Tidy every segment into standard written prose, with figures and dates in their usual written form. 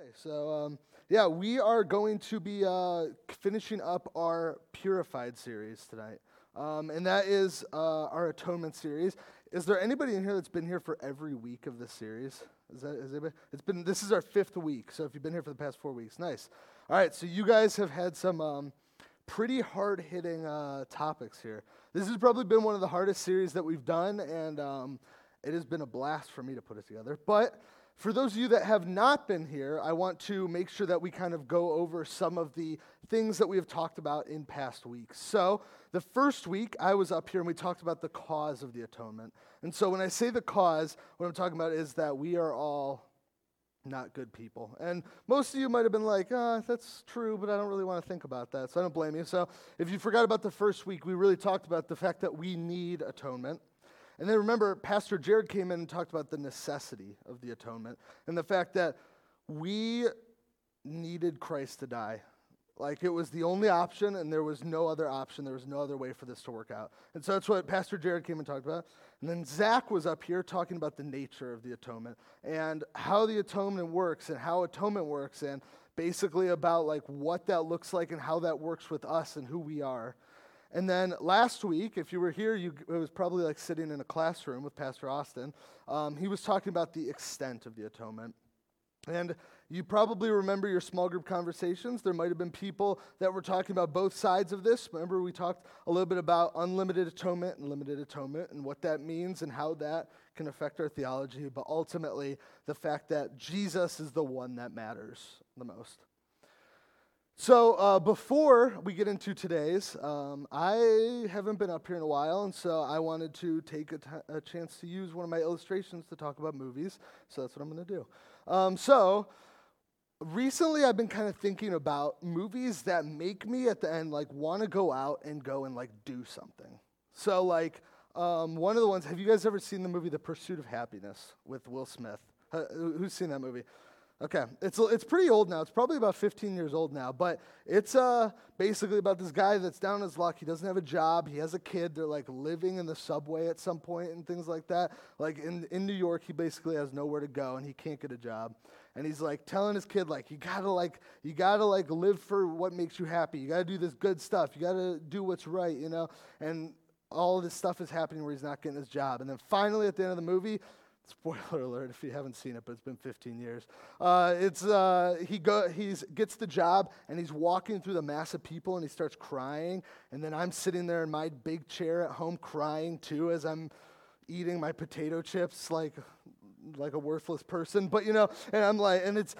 Day. So, yeah, we are going to be finishing up our Purified series tonight, and that is our Atonement series. Is there anybody in here that's been here for every week of this series? Is anybody? This is our fifth week, so if you've been here for the past 4 weeks, nice. All right, so you guys have had some pretty hard-hitting topics here. This has probably been one of the hardest series that we've done, and it has been a blast for me to put it together, but for those of you that have not been here, I want to make sure that we kind of go over some of the things that we have talked about in past weeks. So the first week, I was up here and we talked about the cause of the atonement. And so when I say the cause, what I'm talking about is that we are all not good people. And most of you might have been like, that's true, but I don't really want to think about that, so I don't blame you. So if you forgot about the first week, we really talked about the fact that we need atonement. And then remember, Pastor Jared came in and talked about the necessity of the atonement and the fact that we needed Christ to die. Like, it was the only option, and there was no other option. There was no other way for this to work out. And so that's what Pastor Jared came and talked about. And then Zach was up here talking about the nature of the atonement and how the atonement works and how atonement works and basically about, like, what that looks like and how that works with us and who we are. And then last week, if you were here, it was probably like sitting in a classroom with Pastor Austin. He was talking about the extent of the atonement. And you probably remember your small group conversations. There might have been people that were talking about both sides of this. Remember, we talked a little bit about unlimited atonement and limited atonement and what that means and how that can affect our theology, but ultimately the fact that Jesus is the one that matters the most. So before we get into today's, I haven't been up here in a while, and so I wanted to take a chance to use one of my illustrations to talk about movies, so that's what I'm going to do. So recently I've been kind of thinking about movies that make me at the end like want to go out and go and like do something. So like one of the ones, have you guys ever seen the movie The Pursuit of Happiness with Will Smith? Who's seen that movie? Okay, it's pretty old now. It's probably about 15 years old now, but it's basically about this guy that's down on his luck. He doesn't have a job. He has a kid. They're, like, living in the subway at some point and things like that. Like, in New York, he basically has nowhere to go, and he can't get a job. And he's, like, telling his kid, like, you gotta live for what makes you happy. You gotta do this good stuff. You gotta do what's right, you know? And all this stuff is happening where he's not getting his job. And then finally, at the end of the movie, spoiler alert if you haven't seen it, but it's been 15 years. He gets the job, and he's walking through the mass of people, and he starts crying. And then I'm sitting there in my big chair at home crying, too, as I'm eating my potato chips like a worthless person. But, you know, and I'm like, and it's,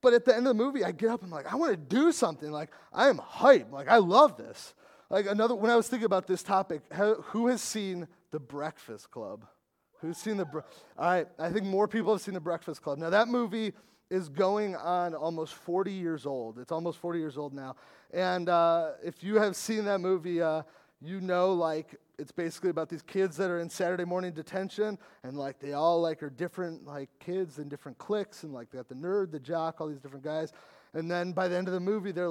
but at the end of the movie, I get up, I'm like, I want to do something. Like, I am hyped. Like, I love this. Like, when I was thinking about this topic, who has seen The Breakfast Club? Who's seen all right, I think more people have seen The Breakfast Club. Now, that movie is going on almost 40 years old. It's almost 40 years old now. And if you have seen that movie, you know, like, it's basically about these kids that are in Saturday morning detention, and, like, they all, like, are different, like, kids in different cliques, and, like, they got the nerd, the jock, all these different guys. And then by the end of the movie, they're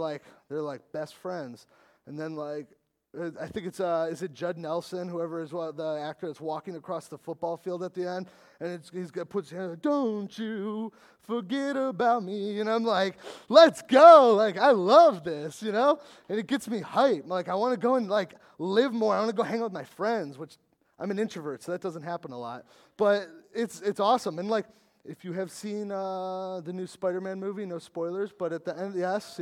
best friends. And then, like, I think it's, is it Judd Nelson, whoever is the actor that's walking across the football field at the end, and he's got puts his hand like, don't you forget about me, and I'm like, let's go, like, I love this, you know, and it gets me hyped, like, I want to go and, like, live more, I want to go hang out with my friends, which, I'm an introvert, so that doesn't happen a lot, but it's awesome, and, like, if you have seen the new Spider-Man movie, no spoilers, but at the end, yes,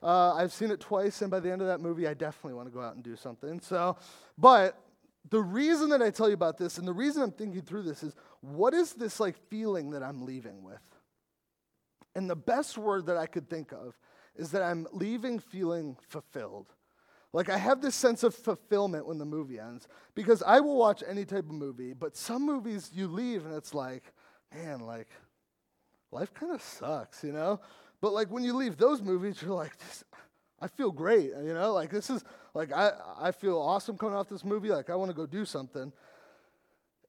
I've seen it twice, and by the end of that movie, I definitely want to go out and do something. So, but the reason that I tell you about this, and the reason I'm thinking through this is, what is this, like, feeling that I'm leaving with? And the best word that I could think of is that I'm leaving feeling fulfilled. Like, I have this sense of fulfillment when the movie ends, because I will watch any type of movie, but some movies you leave, and it's like, man, like, life kind of sucks, you know? But, like, when you leave those movies, you're like, I feel great, you know? Like, this is, like, I feel awesome coming off this movie. Like, I want to go do something.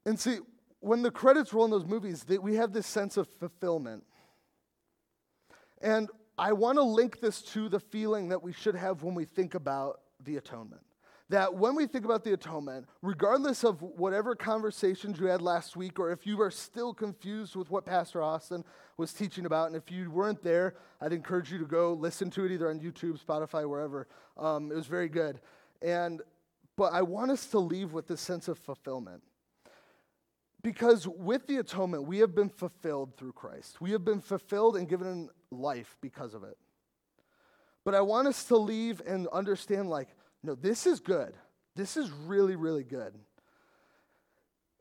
And see, when the credits roll in those movies, we have this sense of fulfillment. And I want to link this to the feeling that we should have when we think about the atonement. that when we think about the atonement, regardless of whatever conversations you had last week, or if you are still confused with what Pastor Austin was teaching about, and if you weren't there, I'd encourage you to go listen to it either on YouTube, Spotify, wherever. It was very good. But I want us to leave with this sense of fulfillment. Because with the atonement, we have been fulfilled through Christ. We have been fulfilled and given life because of it. But I want us to leave and understand, like, no, this is good. This is really, really good.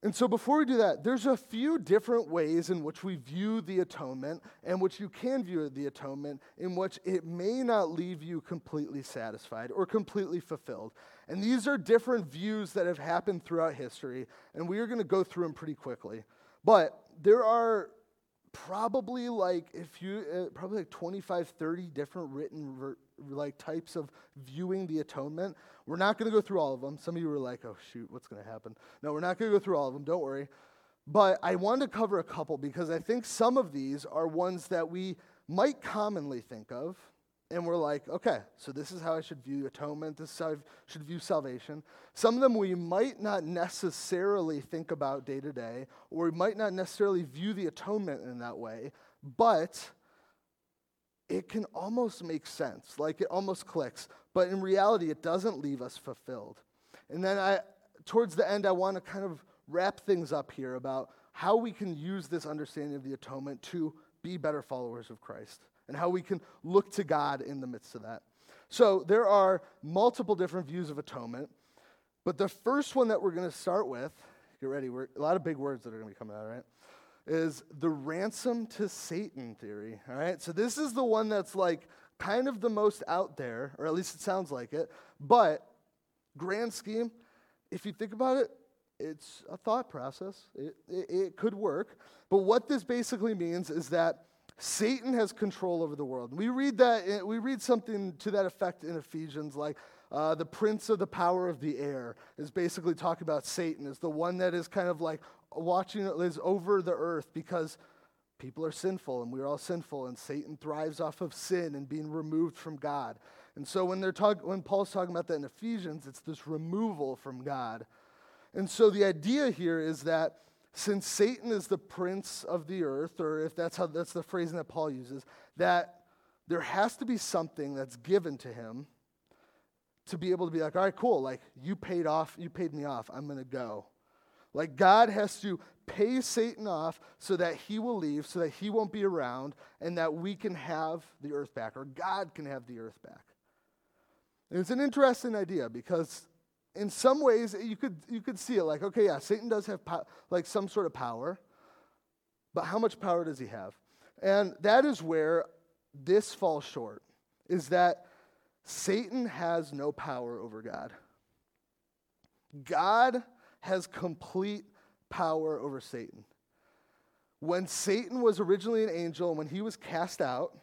And so before we do that, there's a few different ways in which we view the atonement and which you can view the atonement in which it may not leave you completely satisfied or completely fulfilled. And these are different views that have happened throughout history, and we are going to go through them pretty quickly. But there are probably like 25, 30 different written types of viewing the atonement. We're not going to go through all of them. Some of you were like, oh, shoot, what's going to happen? No, we're not going to go through all of them. Don't worry. But I wanted to cover a couple because I think some of these are ones that we might commonly think of. And we're like, okay, so this is how I should view atonement. This is how I should view salvation. Some of them we might not necessarily think about day to day, or we might not necessarily view the atonement in that way. But it can almost make sense, like it almost clicks, but in reality, it doesn't leave us fulfilled. And then towards the end, I want to kind of wrap things up here about how we can use this understanding of the atonement to be better followers of Christ and how we can look to God in the midst of that. So there are multiple different views of atonement, but the first one that we're going to start with, get ready, a lot of big words that are going to be coming out, right? Is the ransom to Satan theory, all right? So this is the one that's like kind of the most out there, or at least it sounds like it, but grand scheme, if you think about it, it's a thought process. It could work, but what this basically means is that Satan has control over the world. We read something to that effect in Ephesians, like the prince of the power of the air is basically talking about Satan as the one that is kind of like watching it lives over the earth because people are sinful and we're all sinful and Satan thrives off of sin and being removed from God. And so when Paul's talking about that in Ephesians, it's this removal from God. And so the idea here is that since Satan is the prince of the earth, or if that's the phrasing that Paul uses, that there has to be something that's given to him to be able to be like, all right, cool, like you paid me off, I'm going to go. Like God has to pay Satan off so that he will leave, so that he won't be around, and that we can have the earth back, or God can have the earth back. And it's an interesting idea because in some ways you could see it like, okay, yeah, Satan does have some sort of power, but how much power does he have? And that is where this falls short, is that Satan has no power over God. God has complete power over Satan. When Satan was originally an angel, and when he was cast out,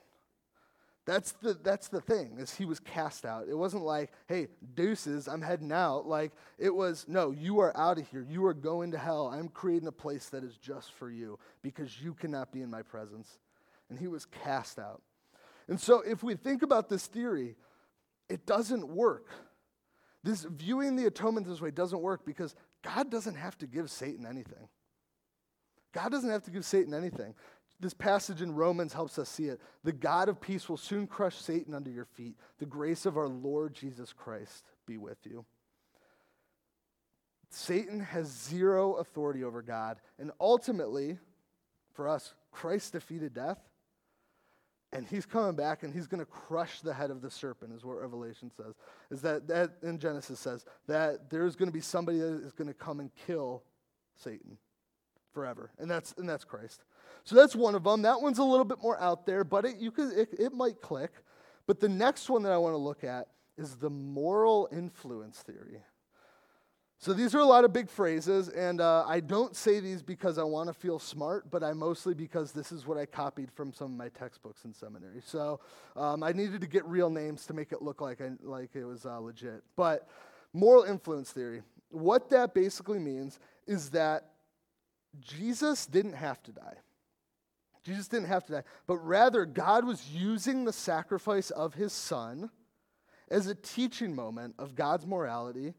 that's the thing, is he was cast out. It wasn't like, hey, deuces, I'm heading out. Like, it was, no, you are out of here. You are going to hell. I'm creating a place that is just for you because you cannot be in my presence. And he was cast out. And so if we think about this theory, it doesn't work. This viewing the atonement this way doesn't work because God doesn't have to give Satan anything. God doesn't have to give Satan anything. This passage in Romans helps us see it. The God of peace will soon crush Satan under your feet. The grace of our Lord Jesus Christ be with you. Satan has zero authority over God. And ultimately, for us, Christ defeated death. And he's coming back, and he's going to crush the head of the serpent, is what Revelation says. Is that in Genesis says that there's going to be somebody that is going to come and kill Satan forever, and that's Christ. So that's one of them. That one's a little bit more out there, but it might click. But the next one that I want to look at is the moral influence theory. So these are a lot of big phrases, and I don't say these because I want to feel smart, but I mostly because this is what I copied from some of my textbooks in seminary. So I needed to get real names to make it look like it was legit. But moral influence theory, what that basically means is that Jesus didn't have to die. Jesus didn't have to die, but rather God was using the sacrifice of his son as a teaching moment of God's morality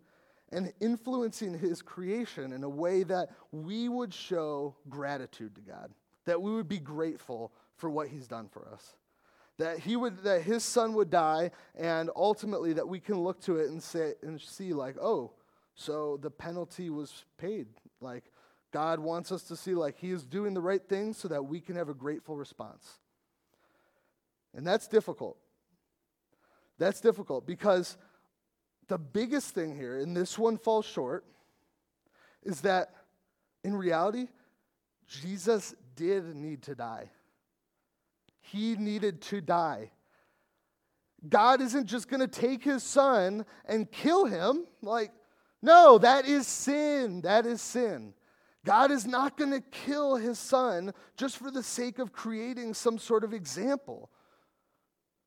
and influencing his creation in a way that we would show gratitude to God, that we would be grateful for what he's done for us, that his son would die, and ultimately that we can look to it and say and see like, oh, so the penalty was paid. Like, God wants us to see like he is doing the right thing so that we can have a grateful response. And that's difficult. That's difficult because the biggest thing here, and this one falls short, is that in reality, Jesus did need to die. He needed to die. God isn't just going to take his son and kill him. Like, no, that is sin. That is sin. God is not going to kill his son just for the sake of creating some sort of example.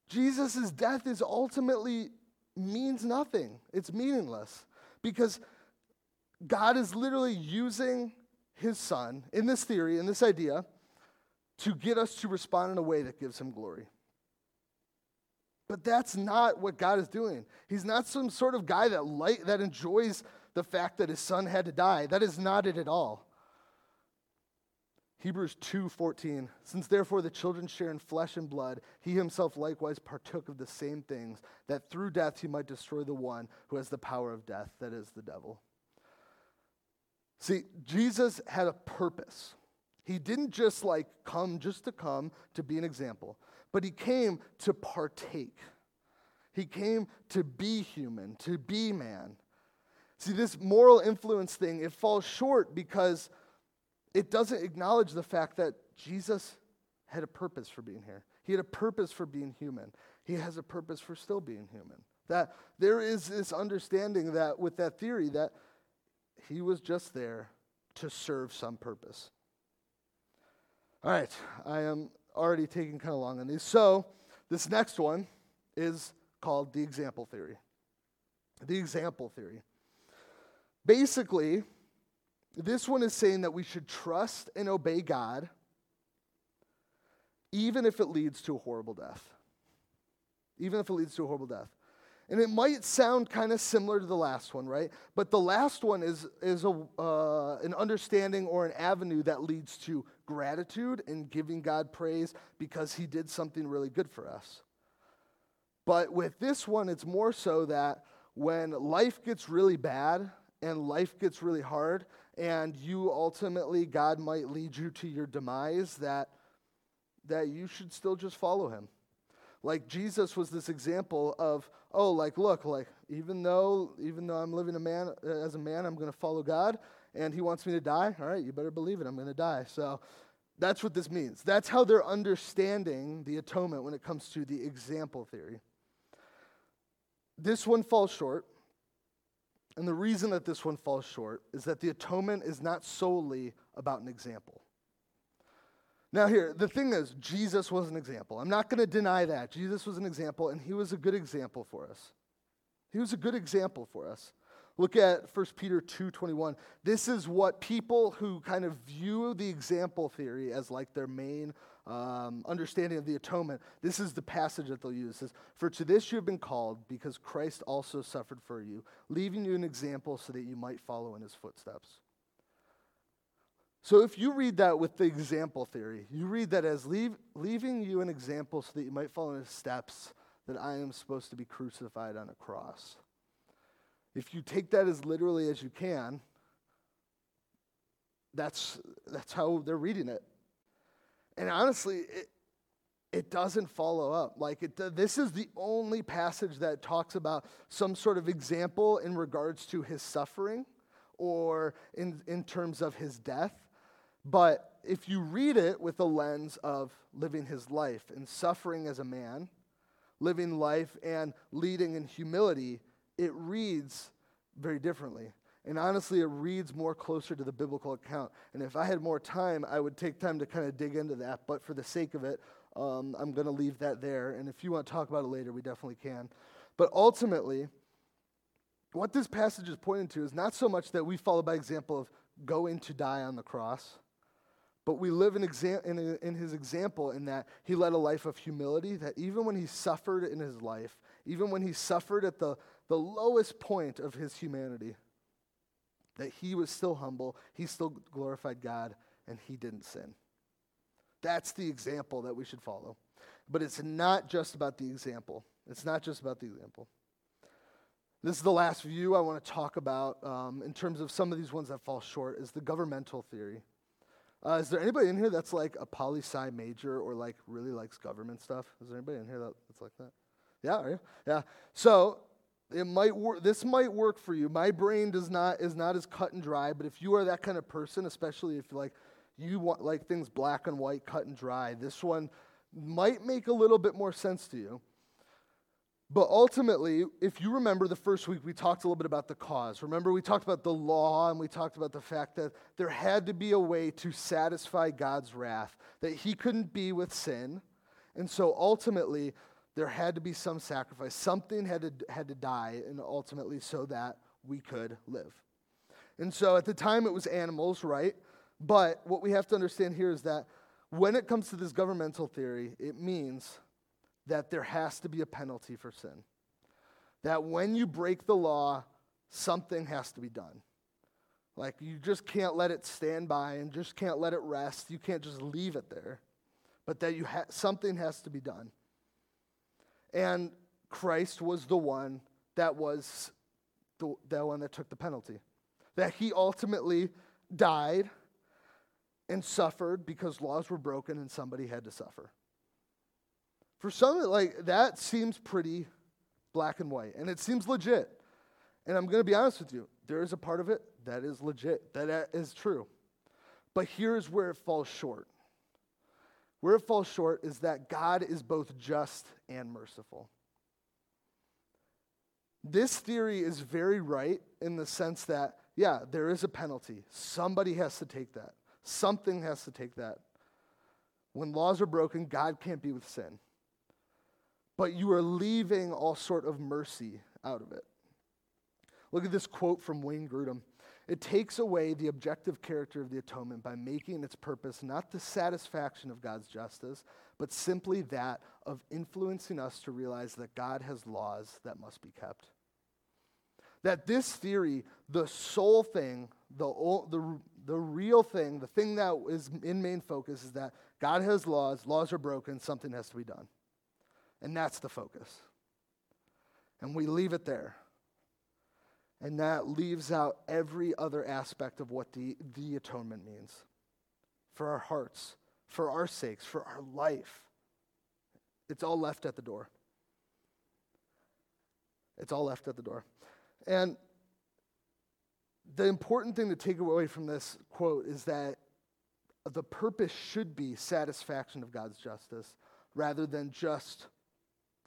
Jesus' death is ultimately means nothing. It's meaningless because God is literally using his son in this theory, in this idea, to get us to respond in a way that gives him glory. But that's not what God is doing. He's not some sort of guy that enjoys the fact that his son had to die. That is not it at all. Hebrews 2:14, since therefore the children share in flesh and blood, he himself likewise partook of the same things, that through death he might destroy the one who has the power of death, that is the devil. See, Jesus had a purpose. He didn't just like come just to come to be an example, but he came to partake. He came to be human, to be man. See, this moral influence thing, it falls short because it doesn't acknowledge the fact that Jesus had a purpose for being here. He had a purpose for being human. He has a purpose for still being human. That there is this understanding that with that theory that he was just there to serve some purpose. All right, I am already taking kind of long on these. So this next one is called the example theory. The example theory. Basically, this one is saying that we should trust and obey God, even if it leads to a horrible death. Even if it leads to a horrible death. And it might sound kind of similar to the last one, right? But the last one is an understanding or an avenue that leads to gratitude and giving God praise because he did something really good for us. But with this one, it's more so that when life gets really bad and life gets really hard, and you ultimately, God might lead you to your demise, that you should still just follow him. Like Jesus was this example of, oh, like, look, like, even though I'm living as a man, I'm going to follow God, and he wants me to die. All right, you better believe it, I'm going to die. So that's what this means. That's how they're understanding the atonement when it comes to the example theory. This one falls short. And the reason that this one falls short is that the atonement is not solely about an example. Now here, the thing is, Jesus was an example. I'm not going to deny that. Jesus was an example, and he was a good example for us. He was a good example for us. Look at 1 Peter 2:21. This is what people who kind of view the example theory as like their main understanding of the atonement, this is the passage that they'll use. It says, for to this you have been called, because Christ also suffered for you, leaving you an example so that you might follow in his footsteps. So if you read that with the example theory, you read that as leaving you an example so that you might follow in his steps, that I am supposed to be crucified on a cross. If you take that as literally as you can, that's how they're reading it. And honestly, it doesn't follow up. Like, this is the only passage that talks about some sort of example in regards to his suffering or in terms of his death. But if you read it with the lens of living his life and suffering as a man, living life and leading in humility, it reads very differently. And honestly, it reads more closer to the biblical account. And if I had more time, I would take time to kind of dig into that. But for the sake of it, I'm going to leave that there. And if you want to talk about it later, we definitely can. But ultimately, what this passage is pointing to is not so much that we follow by example of going to die on the cross, but we live in his example in that he led a life of humility, that even when he suffered in his life, even when he suffered at the lowest point of his humanity, that he was still humble, he still glorified God, and he didn't sin. That's the example that we should follow. But it's not just about the example. It's not just about the example. This is the last view I want to talk about in terms of some of these ones that fall short, is the governmental theory. Is there anybody in here that's like a poli-sci major or like really likes government stuff? Is there anybody in here that's like that? Yeah, are you? Yeah. So it might this might work for you. My brain is not as cut and dry, but if you are that kind of person, especially if you want like things black and white, cut and dry, this one might make a little bit more sense to you. But ultimately, if you remember the first week, we talked a little bit about the cause. Remember, we talked about the law, and we talked about the fact that there had to be a way to satisfy God's wrath, that he couldn't be with sin. And so ultimately, there had to be some sacrifice. Something had to die, and ultimately so that we could live. And so at the time, it was animals, right? But what we have to understand here is that when it comes to this governmental theory, it means that there has to be a penalty for sin. That when you break the law, something has to be done. Like, you just can't let it stand by and just can't let it rest. You can't just leave it there. But that something has to be done. And Christ was the one that was the one that took the penalty. That he ultimately died and suffered because laws were broken and somebody had to suffer. For some, like, that seems pretty black and white, and it seems legit. And I'm going to be honest with you, there is a part of it that is legit, that is true. But here's where it falls short. Where it falls short is that God is both just and merciful. This theory is very right in the sense that, yeah, there is a penalty. Somebody has to take that. Something has to take that. When laws are broken, God can't be with sin. But you are leaving all sort of mercy out of it. Look at this quote from Wayne Grudem. It takes away the objective character of the atonement by making its purpose not the satisfaction of God's justice, but simply that of influencing us to realize that God has laws that must be kept. That this theory, the sole thing, the real thing, the thing that is in main focus is that God has laws are broken, something has to be done. And that's the focus. And we leave it there. And that leaves out every other aspect of what the atonement means. For our hearts, for our sakes, for our life. It's all left at the door. It's all left at the door. And the important thing to take away from this quote is that the purpose should be satisfaction of God's justice rather than just,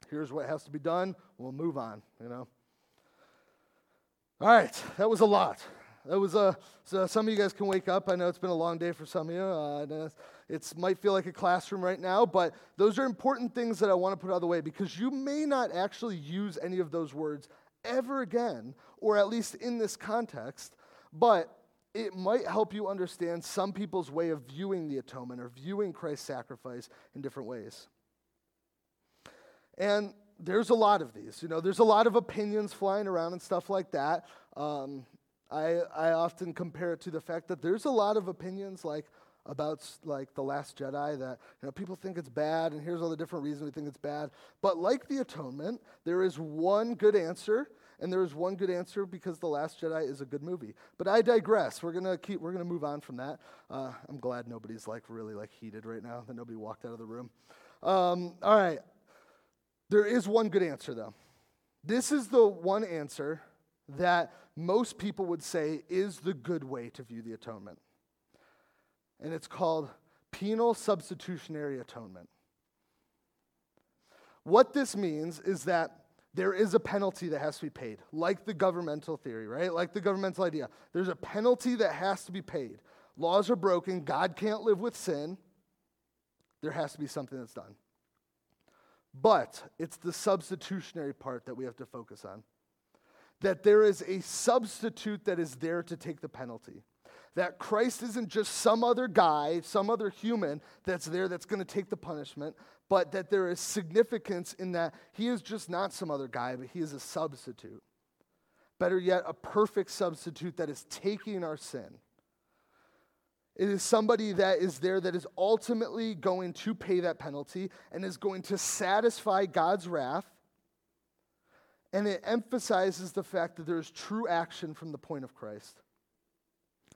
here's what has to be done, we'll move on, you know. All right, that was a lot. That was so some of you guys can wake up. I know it's been a long day for some of you. It might feel like a classroom right now, but those are important things that I want to put out of the way because you may not actually use any of those words ever again, or at least in this context, but it might help you understand some people's way of viewing the atonement or viewing Christ's sacrifice in different ways. And there's a lot of these. You know, there's a lot of opinions flying around and stuff like that. I often compare it to the fact that there's a lot of opinions like about like The Last Jedi that, you know, people think it's bad and here's all the different reasons we think it's bad. But like the atonement, there is one good answer. And there is one good answer because The Last Jedi is a good movie. But I digress. We're gonna move on from that. I'm glad nobody's like really like heated right now. That nobody walked out of the room. All right. There is one good answer though. This is the one answer that most people would say is the good way to view the atonement, and it's called penal substitutionary atonement. What this means is that there is a penalty that has to be paid, like the governmental theory, right? Like the governmental idea. There's a penalty that has to be paid. Laws are broken. God can't live with sin. There has to be something that's done. But it's the substitutionary part that we have to focus on, that there is a substitute that is there to take the penalty. that Christ isn't just some other guy, some other human that's there that's going to take the punishment, but that there is significance in that he is just not some other guy, but he is a substitute. Better yet, a perfect substitute that is taking our sin. It is somebody that is there that is ultimately going to pay that penalty and is going to satisfy God's wrath. And it emphasizes the fact that there is true action from the point of Christ,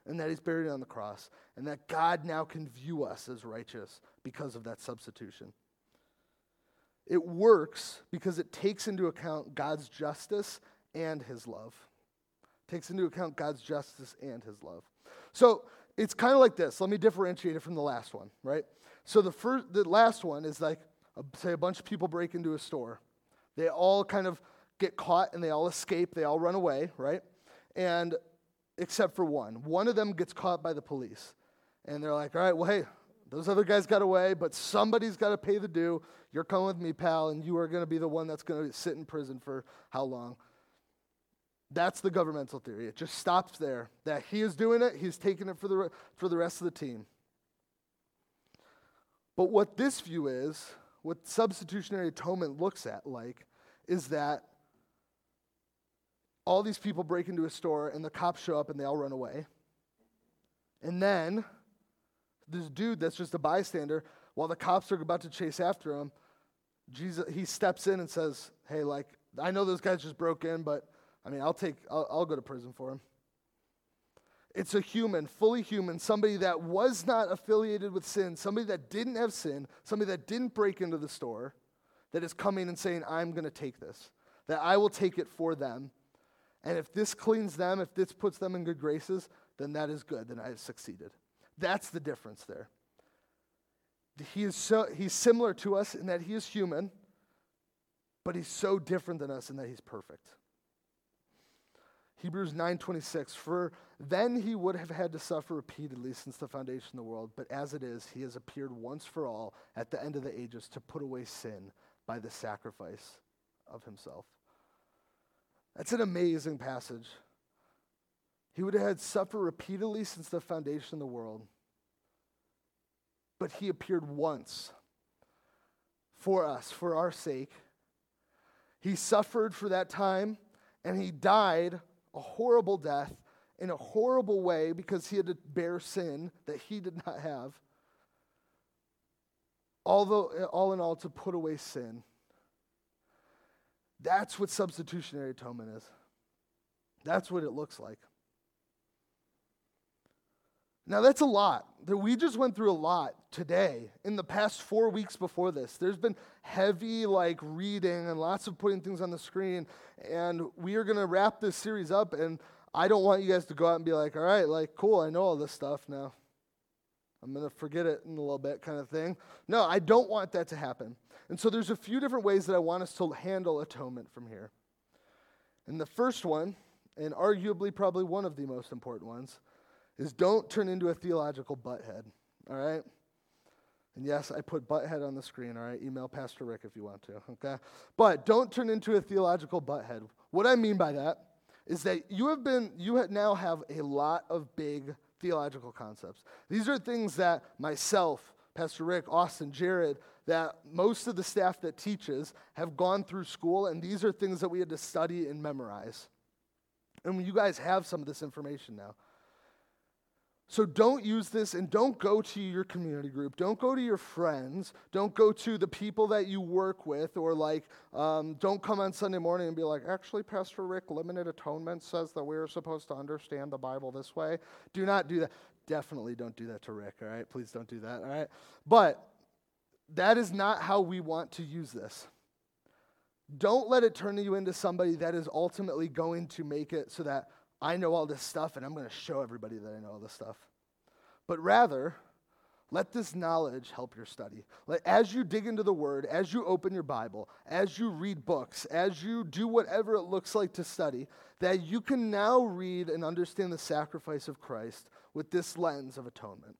and that he's buried on the cross, and that God now can view us as righteous because of that substitution. It works because it takes into account God's justice and his love. So it's kind of like this. Let me differentiate it from the last one, right? So the last one is like, say a bunch of people break into a store. They all kind of get caught and they all escape. They all run away, right? And except for one. One of them gets caught by the police. And they're like, all right, well, hey, those other guys got away, but somebody's got to pay the due. You're coming with me, pal, and you are going to be the one that's going to sit in prison for how long? That's the governmental theory. It just stops there. That he is doing it, he's taking it for the rest of the team. But what this view is, what substitutionary atonement looks at like, is that all these people break into a store and the cops show up and they all run away. And then this dude that's just a bystander, while the cops are about to chase after him, Jesus, he steps in and says, hey, like, I know those guys just broke in, but I mean, I'll go to prison for him. It's a human, fully human, somebody that was not affiliated with sin, somebody that didn't have sin, somebody that didn't break into the store, that is coming and saying, I'm going to take this, that I will take it for them. And if this cleans them, if this puts them in good graces, then that is good, then I have succeeded. That's the difference there. He's similar to us in that he is human, but he's so different than us in that he's perfect. Hebrews 9:26, for then he would have had to suffer repeatedly since the foundation of the world, but as it is, he has appeared once for all at the end of the ages to put away sin by the sacrifice of himself. That's an amazing passage. He would have had suffered repeatedly since the foundation of the world, but he appeared once for us, for our sake. He suffered for that time, and he died a horrible death in a horrible way because he had to bear sin that he did not have. Although, all in all, to put away sin. That's what substitutionary atonement is. That's what it looks like. Now, that's a lot. We just went through a lot today. In the past 4 weeks before this, there's been heavy, reading and lots of putting things on the screen. And we are going to wrap this series up. And I don't want you guys to go out and be like, all right, cool, I know all this stuff now. I'm going to forget it in a little bit kind of thing. No, I don't want that to happen. And so there's a few different ways that I want us to handle atonement from here. And the first one, and arguably probably one of the most important ones, is don't turn into a theological butthead, all right? And yes, I put butthead on the screen, all right? Email Pastor Rick if you want to, okay? But don't turn into a theological butthead. What I mean by that is that you now have a lot of big theological concepts. These are things that myself, Pastor Rick, Austin, Jared, that most of the staff that teaches have gone through school, and these are things that we had to study and memorize. And you guys have some of this information now. So don't use this, and don't go to your community group. Don't go to your friends. Don't go to the people that you work with, or don't come on Sunday morning and be like, actually, Pastor Rick, limited atonement says that we are supposed to understand the Bible this way. Do not do that. Definitely don't do that to Rick, all right? Please don't do that, all right? But that is not how we want to use this. Don't let it turn you into somebody that is ultimately going to make it so that I know all this stuff, and I'm going to show everybody that I know all this stuff. But rather, let this knowledge help your study. As you dig into the Word, as you open your Bible, as you read books, as you do whatever it looks like to study, that you can now read and understand the sacrifice of Christ with this lens of atonement.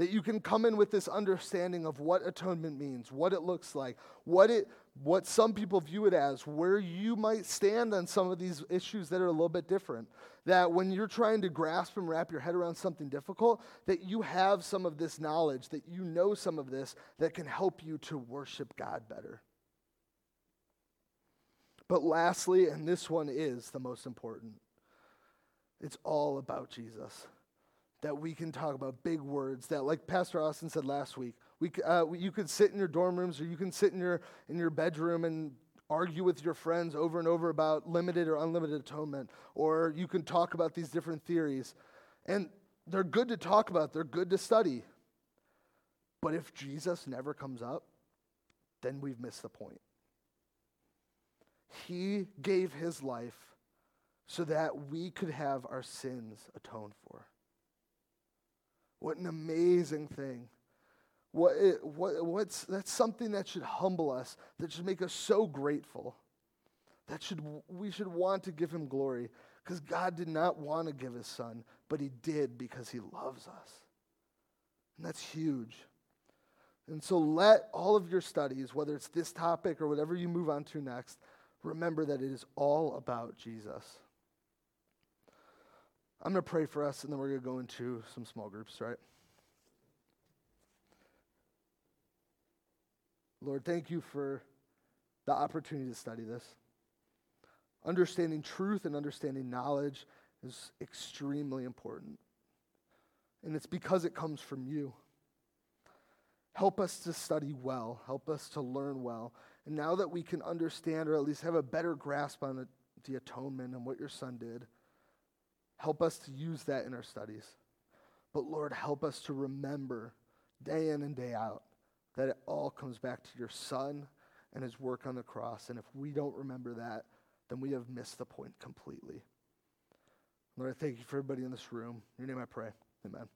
that you can come in with this understanding of what atonement means, what it looks like, what some people view it as, where you might stand on some of these issues that are a little bit different, that when you're trying to grasp and wrap your head around something difficult, that you have some of this knowledge, that you know some of this that can help you to worship God better. But lastly, and this one is the most important, it's all about Jesus. That we can talk about big words that, like Pastor Austin said last week, you could sit in your dorm rooms or you can sit in your bedroom and argue with your friends over and over about limited or unlimited atonement, or you can talk about these different theories. And they're good to talk about, they're good to study. But if Jesus never comes up, then we've missed the point. He gave his life so that we could have our sins atoned for. What an amazing thing. That's something that should humble us, that should make us so grateful, that we should want to give him glory, because God did not want to give his son, but he did because he loves us. And that's huge. And so let all of your studies, whether it's this topic or whatever you move on to next, remember that it is all about Jesus. I'm going to pray for us, and then we're going to go into some small groups, right? Lord, thank you for the opportunity to study this. Understanding truth and understanding knowledge is extremely important. And it's because it comes from you. Help us to study well. Help us to learn well. And now that we can understand or at least have a better grasp on the atonement and what your son did, help us to use that in our studies. But Lord, help us to remember day in and day out that it all comes back to your son and his work on the cross. And if we don't remember that, then we have missed the point completely. Lord, I thank you for everybody in this room. In your name I pray. Amen.